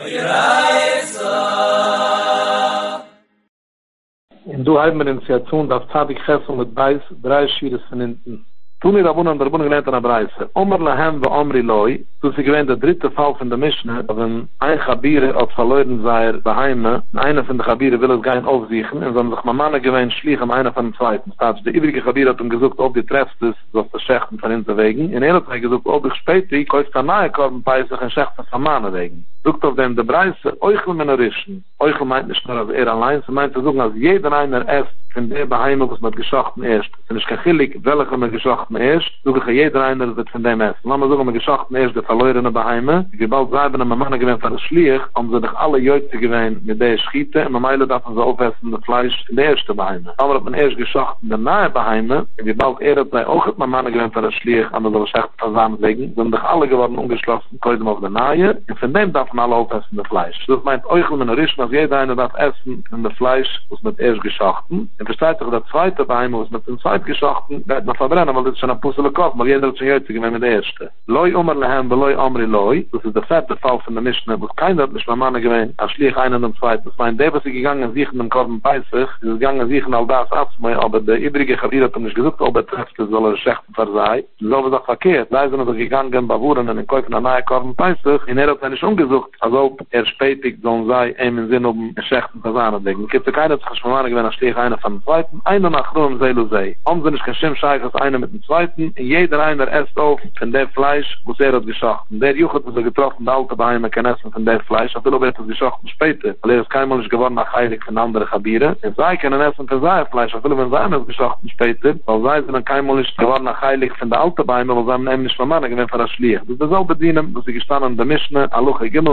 Und du heim mir in Ziazun, das Tadik Chess und mit Beis, drei Schieres von hinten. Tun ihr abun an der Bund gelernt an der Breise. Omer Lahem ve Omri Loi, so sie gewähnt der dritte Fall von der Mischne, auf ein Chabire als verloren sei daheime, einer von der Chabire will es gar nicht aufsichern, und so haben sich Mamane gewähnt, schlich am einer von dem zweiten. Der übrige Chabire hat ihm gesucht, ob die treffst ist, so auf der Schächten von hinten wegen, und hat ihm gesucht, ob ich später kauft an nahe Korben peisig in Schächten von Mamane wegen. Sucht auf dem der Breise, Euchel Menorischen. Euchel meint nicht nur, als allein, sie meint zu suchen, als jeder einer esst, in der Beheimung, was man geschachten ist. Und ich kann chillig, welcher man geschachten ist, suche ich jeder einer, das von dem Essen. Lass mal suchen, man geschachten ist, der verlorene Beheime. Gebald sei, wenn man Mann gewinnt, das Schlieg, um sie durch alle Jöte gewinnt, mit der Schieten, und man meile darf man so aufessen, das Fleisch in der erste Beheime. Aber hat man erst geschachten, der nahe Beheime, gebald sei, auch hat man Mann gewinnt, das Schlieg, an der Schacht zusammenlegen, sind durch alle geworden, ungeschlossen, können auf der Nahe, und von dem darf man alle aufessen, das Fleisch. Das meint, euch und Rischen, dass jeder einer darf essen, in das Fleisch, was man erst geschachten. Und versteht sich, der zweite Beheime, was mit dem zweiten geschachten, geht man verbrennen, weil das ist schon ein Pussel gekauft, weil jeder hat schon heute gewinnt mit der erste. Loi Omer Lehem, Loi Omri Loi, das ist der vierte Fall von der Mischne, wo keiner hat nicht mehr Mann gewinnt, als schlieg einen und zweiten. Das meint, der, was sie gegangen sich in den Korben bei sich, sie gegangen sich in all das abzumachen, aber der übrige Chabir hat ihm nicht gesucht, ob er trefft, soll er schächten verzeihen. So was auch verkehrt, da sind sie gegangen bei Wuren und den Käufen an nahe Korben bei sich, und er hat sich nicht umgesucht, als ob er spätig so sei, ihm im Sinn um schächten verzeihen. Es gibt keiner, der sich Mann gewinnt, als schlieg einer am zweiten, einer nach Ruhm, Seelusei. Umsen ist kein Schimmscheich als einer mit dem zweiten, jeder einer esst auf von der Fleisch, wo er hat geschachten. Der Juchat, wo er getroffen, der alte Beheime kann essen von der Fleisch, hat er das geschachten später, weil er ist keinmal nicht geworden nach Heilig von anderen Chabire. Und sei können essen von seinem Fleisch, hat er das geschachten später, weil sei sind dann keinmal nicht geworden nach Heilig von der alten Beheime, weil sie haben nicht von Mann, wenn er das schlieg. Das ist dasselbe dienen, wo sie gestanden an der Mischne, Aluche Gimmel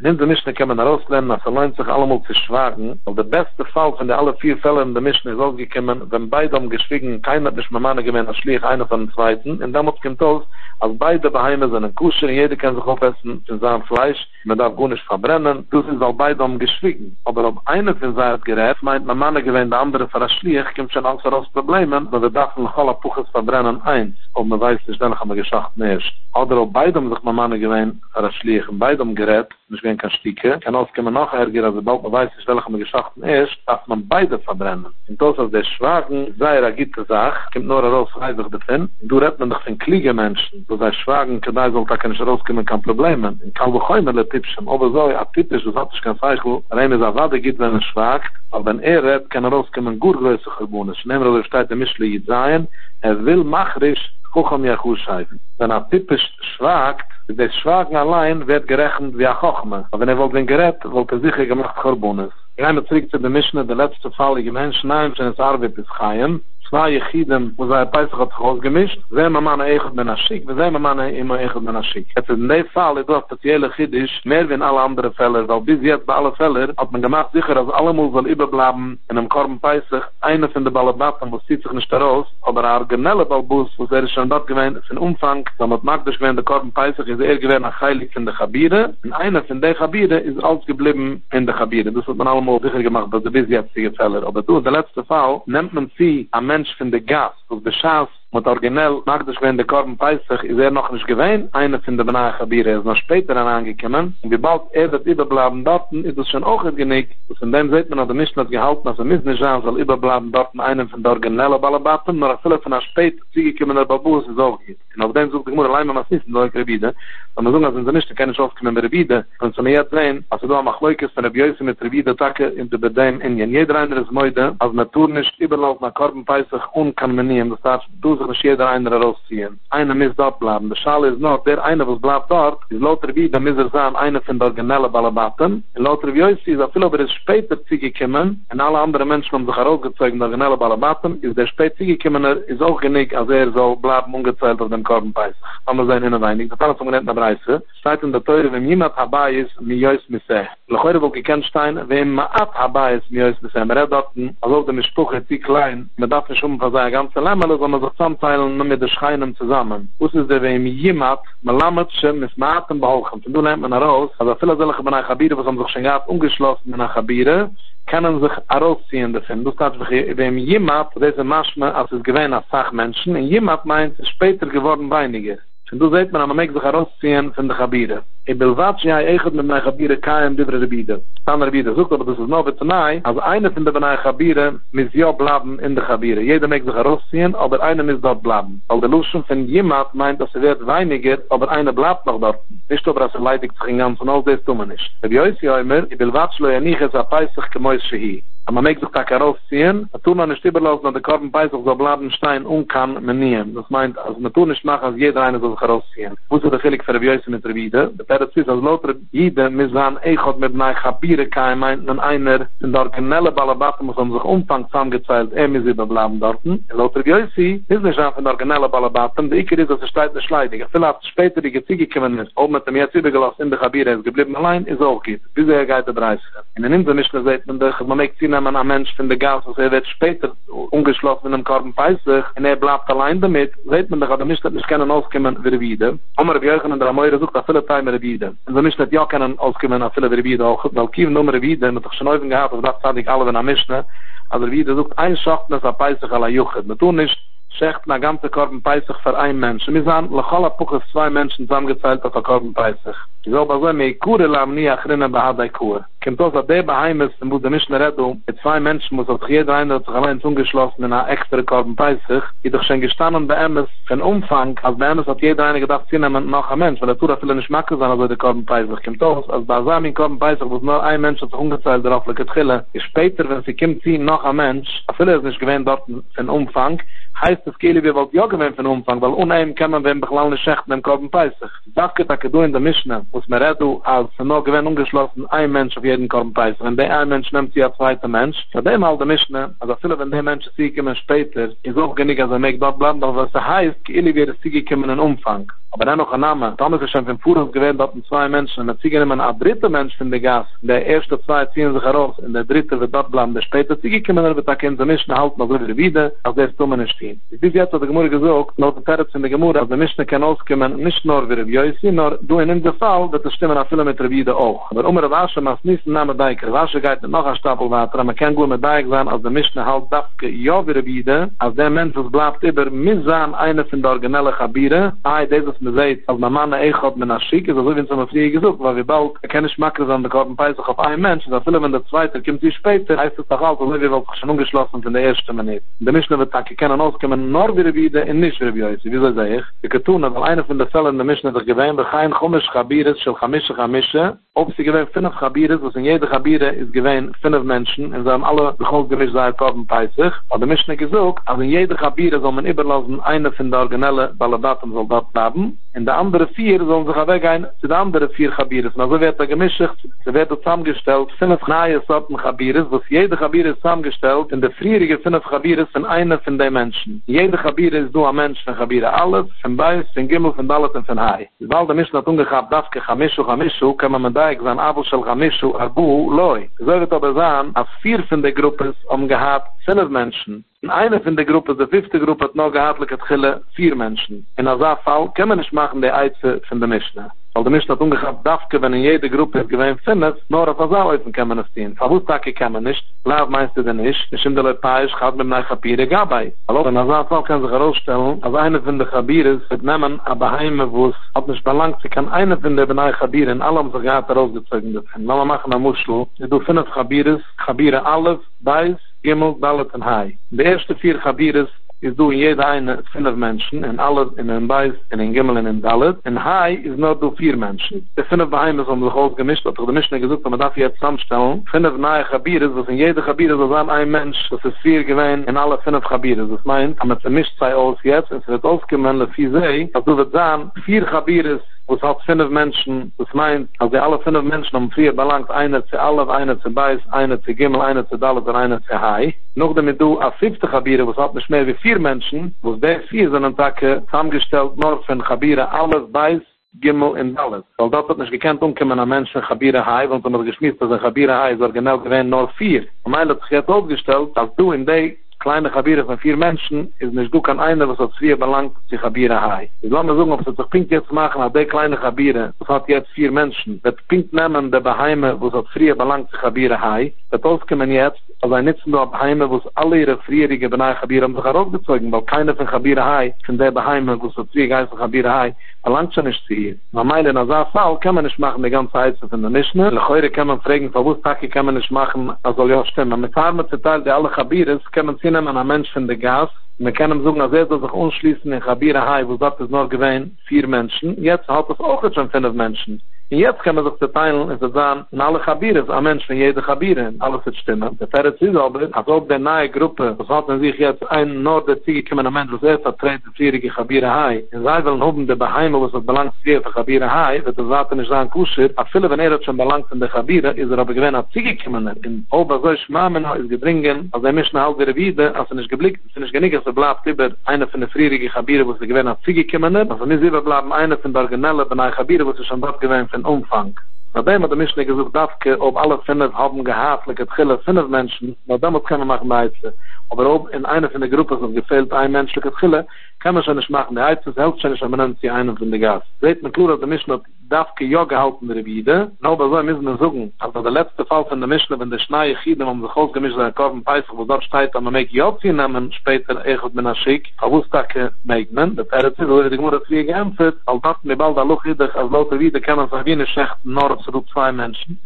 Nimm die Mischne kann man herauslernen, als allein sich allemal zu schwagen, weil der beste Fall von der alle vier Fälle in der Mischne ist ausgekommen, wenn beide haben geschwiegen, keiner hat nicht mehr Mann gewinnt, als schlieg einer von dem Zweiten, und damals kommt aus, als beide Beheime sind ein Kusher, jeder kann sich aufessen in seinem Fleisch, man darf gut nicht verbrennen, das ist, weil beide haben geschwiegen. Aber ob einer von sich hat gerät, meint man Mann gewinnt, der andere für das schlieg, kommt schon alles heraus Problemen, weil wir dachten, noch alle Puches verbrennen eins, ob man weiß nicht, dann haben wir geschafft, nicht. Oder ob beide haben sich Mann gewinnt, für das schlieg, und beide haben gerät, nicht wenn kein Stieke, kann auch kommen nachher, also bald man weiß nicht, welcher man geschachten ist, darf man beide verbrennen. Und das aus der Schwagen, sei er gibt es auch, kommt nur heraus, weiß ich davon, du redt man doch von Kliegemenschen, so sei Schwagen, da soll da kann ich rauskommen, kein Problem. In Kalbuchäumerle Tippschen, aber so, ja, Tippisch, das hat sich kein Zeichel, rein ist Avade gibt, wenn er schwagt, aber wenn er redt, kann er rauskommen, gut größer Gerbunisch. Nehmen wir, dass er steht, der Mischle Jitzayen, er will machrisch, Kocham Yachus schreiben. Wenn er Tippisch schwagt, das Schwagen allein wird gerechnet wie ein Chochme. Aber wenn er wollte den Gerät, wollte er sicher gemacht Korbunes. Ich gehe mir zurück zu der Mischne, der letzte Fall, ich Menschen nein, wenn es Arbeit ist, Chaim. Zwei Jechiden, wo sei Peisach hat sich ausgemischt, sehen wir Mann Eichert Ben Aschik, wir sehen wir Mann immer Eichert Ben Aschik. Jetzt in dem Fall ist das spezielle Chiddisch mehr wie in alle anderen Fälle, weil bis jetzt bei allen Fällen hat man gemacht sicher, dass alle muss soll überbleiben in einem Korben Peisach, einer von den Ballabatten, wo zieht sich nicht heraus, aber er genelle Ballbus, wo er schon dort gewähnt, ist in Umfang, damit mag das gewähnt, der Korben Peisach ist er gewähnt nach Heilig von der Chabire, und einer von der Chabire ist ausgeblieben in der Chabire. Das hat man allemal sicher gemacht, dass er bis jetzt die Fälle. Aber du, der letzte Fall, nimmt man sie am Mensch von der Gas, auf der Schaas, mit originell, mag das, wenn der Korben peisig, ist er noch nicht gewähnt, einer von der Benahe Chabire ist noch später angekommen, und wie bald er das überbleiben dort, ist es schon auch nicht genug, dass in dem sieht man, dass er nicht mehr gehalten, dass er nicht mehr soll überbleiben dort, einen von der originellen Ballabatten, nur viele von der später zugekommen, der Babus ist auch geht. Und auf dem sucht ich mir allein, wenn man es nicht in der Rebide, wenn man sagt, wenn sie nicht, kann ich aufkommen mit Rebide, wenn sie mir jetzt sehen, als sie da am Achleukes von der Bjöse mit Rebide, Tage in der Bedeim, in jeder einer ist Möde, als Natur nicht überläuft nach Korben peisig und kann man nehmen, das heißt, sich nicht jeder einer rausziehen. Einer muss dort bleiben. Der Schale ist noch, der eine, was bleibt dort, ist lauter wie, dann muss er sein, einer von der originellen Ballabatten. Und lauter wie euch ist, viel aber ist später zugekommen, und alle anderen Menschen haben sich herausgezogen, der originellen Ballabatten, ist der spät zugekommen, ist auch genug, als er soll bleiben, ungezählt auf dem Korbenpeisig. Aber sein in Weinig, das alles umgenannt nach Reise, steht in der Teure, wenn jemand dabei ist, mit Jois Misseh. Lechoire wohl gekennstein, wenn man ab dabei ist, mit Jois Misseh. Man redet dort, als ob der Mischpuch ist, wie klein, man darf nicht umfassen, ganze Lämmerle, sondern Bestandteilen mit der Scheinem zusammen. Us ist der, wenn jemand melamet schem mit Maaten behochen. Von du lehnt man heraus, also viele solche bei einer Chabire, was haben sich schon gehabt, umgeschlossen in einer Chabire, können sich herausziehen davon. Du sagst, wenn jemand, diese Maschme, als es gewähnt als Sachmenschen, und jemand meint, ist später geworden weiniger. Und du seht man, aber man kann sich herausziehen von der Chabire. Ich will was, ja, ich eiget mit meiner Chabire keinem Dibrer Rebide. Tanner Rebide sucht, aber das ist noch bitte nahe. Also einer von der meiner Chabire muss ja bleiben in der Chabire. Jeder mag sich herausziehen, aber einer muss dort bleiben. Weil der Luschen von jemand meint, dass er wird weiniger, aber einer bleibt noch dort. Nicht, ob er sich leidig sich in ganz und all das tun wir nicht. Bei uns ja immer, ich will was, ja, nicht, es abpeisig, gemäß hier. Aber man mag sich da herausziehen, man tut noch nicht überlaufen, dass der Korben peisig so bleiben, Stein und kann man nehmen. Das meint, also man tut nicht machen, als jeder einer soll sich herausziehen. Wo ist der Chilik für die Jöse mit Rebide? Das ist, als lauter Jiden missan, ich hab mit meinen Chabirekain meint, wenn einer in der Kanelle Ballabatten muss sich umfang zusammengezeilt, muss überbleiben dort. Lauter Geusi ist nicht an von der Kanelle Ballabatten, der Iker ist, dass er steht nicht leidig. Vielleicht später die Gezige gekommen ist, ob mit dem jetzt übergelassen in der Chabire ist geblieben allein, ist auch geht. Bis er geht der 30. In den Inselnischen sagt man, man möchte sie nehmen, ein Mensch von der Gas, dass er wird später umgeschlossen in einem Korben peisig, und er bleibt allein damit, sagt man, dass er nicht können auskommen, wie wieder. Und wir bejeugen in der Amoire sucht, dass viele Teile wieder. Und wir müssen nicht ja können auskommen auf viele Rebide auch, weil Kiew nur Rebide, mit der Schnäuven gehabt, auf das fand ich alle, wenn er mischne. Also Rebide sucht ein Schacht, das er peisig à la Juchat. Wir tun nicht, Schecht na ganze Korben peisig für einen Menschen. Wir sagen, lachala puches zwei Menschen zusammengezeilt auf der Korben peisig. Ich sage, aber so, mei kure lam nie achrinne behadai kur. Kommt aus, dass der Beheimes, in wo der Mischner Rettung, mit zwei Menschen muss auf jeder einer sich allein zugeschlossen in einer extra Korben peisig, jedoch schon gestanden bei Emes, von Umfang, als bei Emes hat jeder eine gedacht, sie nehmen noch ein Mensch, weil der Tura viele nicht macken sein, also der Korben peisig. Kommt aus, als bei Asami Korben peisig, wo es nur ein Mensch hat sich ungezeilt, der auf Leckert Chille, ist später, wenn sie kommt, sie noch ein Mensch, als viele ist nicht gewähnt dort von Umfang, heißt es, Kili, wir wollten ja gewähnt von Umfang, weil unheim kann man, wenn beglaune Schechten im Korben peisig. Das geht, dass du in der Mischner, muss man retten, als noch gewähnt ungeschlossen, ein Mensch auf jeden Korben peisig. Wenn der ein Mensch nimmt, sie ein zweiter Mensch. Bei dem halt der Mischne, also viele, wenn der Mensch sie kommen später, ist auch genug, als er mag dort bleiben, aber was er heißt, Kili, wir sie gekommen in Umfang. Aber dann noch ein Name. Thomas ist schon von Fuhrhof gewähnt, dort zwei Menschen. Und dann ziehen immer ein dritter Mensch von der Gas. Der erste zwei ziehen sich heraus. Und der dritte wird dort bleiben. Der später ziehen kommen, er wird auch in der Mischne halten, also wieder wieder, als der ist dumme nicht stehen. Bis jetzt hat der Gemüse gesagt, laut der Terz in der Gemüse, als der Mischne kann auskommen, nicht nur wieder wie euch, sondern du in dem Fall, dass der Stimmen auf viele Meter wieder auch. Aber der Wasche macht nicht den Namen Deiker. Wasche geht mit noch ein Stapel Wasser, aber man kann gut mit Deik sein, als der Mischne halt darf, ja wieder wieder, als der Mensch, das bleibt über, missam einer von der originellen Chabire, dieses man sieht, als mein Mann hat mir nach Schick, ist also wie es immer früher gesucht, weil wir bald keine Schmackers an der Korben peisig auf einen Menschen, da viele, wenn der Zweite kommt sie später, heißt es doch auch, also wir wollten schon ungeschlossen von der Ersten Minute. In der Mischner wird gesagt, wir können auskommen, nur wieder wieder und nicht wieder wie uns. Wieso sage ich? Wir können tun, weil einer von der Fälle in der Mischner sich gewähnt, wir kein Chumisch Chabires, schel Chamische Chamische, ob sie gewähnt 5 Chabires, was in jeder Chabire ist gewähnt 5 Menschen, und sie haben alle begonnen gemischt sein Korben peisig, aber der Mischner gesucht, also in jeder Chabire soll man überlassen, einer von der originellen Ballabatten soll dort bleiben, und die andere 4 sollen sich weggehen zu den anderen 4 Chabires. Und also wird er gemischt, sie wird er zusammengestellt, 5 neue Sorten Chabires, was jede Chabire ist zusammengestellt, in der frierige 5 Chabires von einer von den Menschen. Jede Chabire ist nur ein Mensch, von Chabire alles, von Beis, von Gimmel, von Dalet und von Hai. Weil der Mischner hat ungehabt, dass ke Chamishu, Chamishu, kann man mit Daik sein, Abel, Shal, Chamishu, Abu, Loi. So wird aber sein, als 4 von der Gruppe umgehabt, 5 Menschen. In einer von der Gruppe, der 5. Gruppe, hat noch gehartliche Tchille 4 Menschen. In dieser Fall kann man nicht machen, die Eize von der Mischne. Weil der Mischne hat ungehabt, darf wenn in jeder Gruppe es gewähnt findet, nur auf Asauäufen kann man es dienen. Verwustake kann man nicht, Lauf meinst du denn nicht, nicht in der Leupaisch, hat mit einer Chabire Gabay. Also in Asauäufen kann sich herausstellen, als einer von der Chabires wird nehmen, aber heime, wo es hat nicht belangt, sie kann einer von der Benei Chabire in allem sich hat herausgezogen. Wenn wir machen eine Muschel, du findest Chabires, Chabire alles, Beis, Gimmel, Dalet und Hai. Die erste 4 Chabires ist du in jeder eine 5 Menschen, in alles, in den Beis, in den Gimmel, in den Dalet. In Hai ist nur du 4 Menschen. Die 5 Beheimes haben sich ausgemischt, hat sich die Mischner gesucht, aber man darf jetzt zusammenstellen. 5 nahe Chabires, das in jeder Chabires ist ein Mensch, das ist 4 gewähnt, in alle 5 Chabires. Das meint, aber es mischt sei aus jetzt, es wird ausgemein, dass sie sehen, dass du wird sagen, 4 Chabires, wo es hat 5 Menschen, das meint, als die alle 5 Menschen haben früher belangt, einer zu Alef, einer zu Beis, einer zu Gimmel, einer zu Dalet und einer zu Hai. Noch damit du als 50 Chabire, wo es hat nicht mehr wie 4 Menschen, wo es der 4 sind am Tag zusammengestellt, nur von Chabire, Alef, Beis, Gimmel in Dalet. Weil das hat nicht gekannt, umkommen an Menschen Chabire Hai, weil man hat geschmissen, dass ein Chabire Hai ist originell gewähnt, nur 4. Und man hat sich jetzt aufgestellt, als du in der kleine Chabire von 4 Menschen, ist nicht du kann einer, was auf 2 belangt, die Chabire hai. Ich lasse mir sagen, ob sie sich Pink jetzt machen, auf die kleine Chabire, das hat jetzt 4 Menschen, das Pink nehmen, der Beheime, was auf 3 belangt, die Chabire hai, das auskommen jetzt, als ein Nitzen der Beheime, was alle ihre frierige Benei Chabire haben sich herausgezogen, weil keiner von Chabire hai, von der Beheime, was auf 3 Geist von Chabire hai, belangt schon nicht zu ihr. Na meile, na sa, Saal kann man nicht machen, die ganze Heizung von der Mischner, heute kann man fragen, Verwusstaki kann man nicht machen, also ja stimmen, mit Farmer zu teilen, die alle Chabires, kann man ziehen an einen Menschen in den Gas, man kann ihm sagen, als soll sich unschließen in Chabirahai, wo das ist nur gewähnt, 4 Menschen, jetzt hat es auch schon 5 Menschen. Und jetzt kann man sich zu teilen, und zu sagen, in alle Chabires, ein Mensch von jeder Chabire, alles wird stimmen. Der Ferret ist aber, als ob der nahe Gruppe, das hat man sich jetzt ein Nord-Ziege, kann man ein Mensch, das erst vertreten, die frierige Chabirahai. Und sei wollen oben der Beheime, was das belangt für Chabirahai, wird das Vater nicht sein Kusher, aber viele, wenn hat schon belangt in der Chabire, ist aber gewähnt, als Ziege kommen. In Oba, so ist Mamenau, ist gedringen, als der Mischner halt wieder, als nicht geblickt, als nicht genick, als bleibt über eine von der frierige Chabire, wo sie gewähnt, als Ziege kommen, also nicht überbleiben, eine von der Originelle, von einer Chabire, wo sie schon dort gewähnt, in Umfang. Nachdem hat der Mischner gesucht, dass ob alle 5 haben gehaftliche Trille 5 Menschen, nachdem kann man machen Heize. Aber ob in einer von der Gruppe so gefällt ein menschliche Trille, kann man schon nicht machen. Der Heize ist selbstständig, aber man nimmt sie einen von der Gas. Seht man klar, dass der Mischner Davke ja gehalten der Bide. Aber so müssen wir sagen, also der letzte Fall von der Mischner, wenn der Schnee Chidem um sich ausgemischt hat, Korben Peisig, wo dort steht, dass man mich ja aufzunehmen, später Echot Menashik, Verwustake Megmen, der Peretz ist, wo er die Gmur hat geämpft, als das mir bald der Luchidig, als lauter Bide kann man sich wie eine Schächt nur absolut 2 Menschen.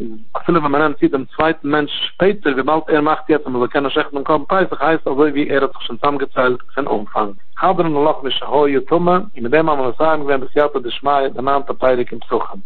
Viele, wenn man dann sieht, dem zweiten Mensch später, wie bald macht jetzt, aber so kann er Schächt und Korben Peisig, heißt also, wie hat sich schon zusammengezählt, sein Umfang. Hadern loch mich hohe Tumme, in dem haben wir sagen, wenn bis jetzt der Schmai, der Name der Peirik im Zuchen.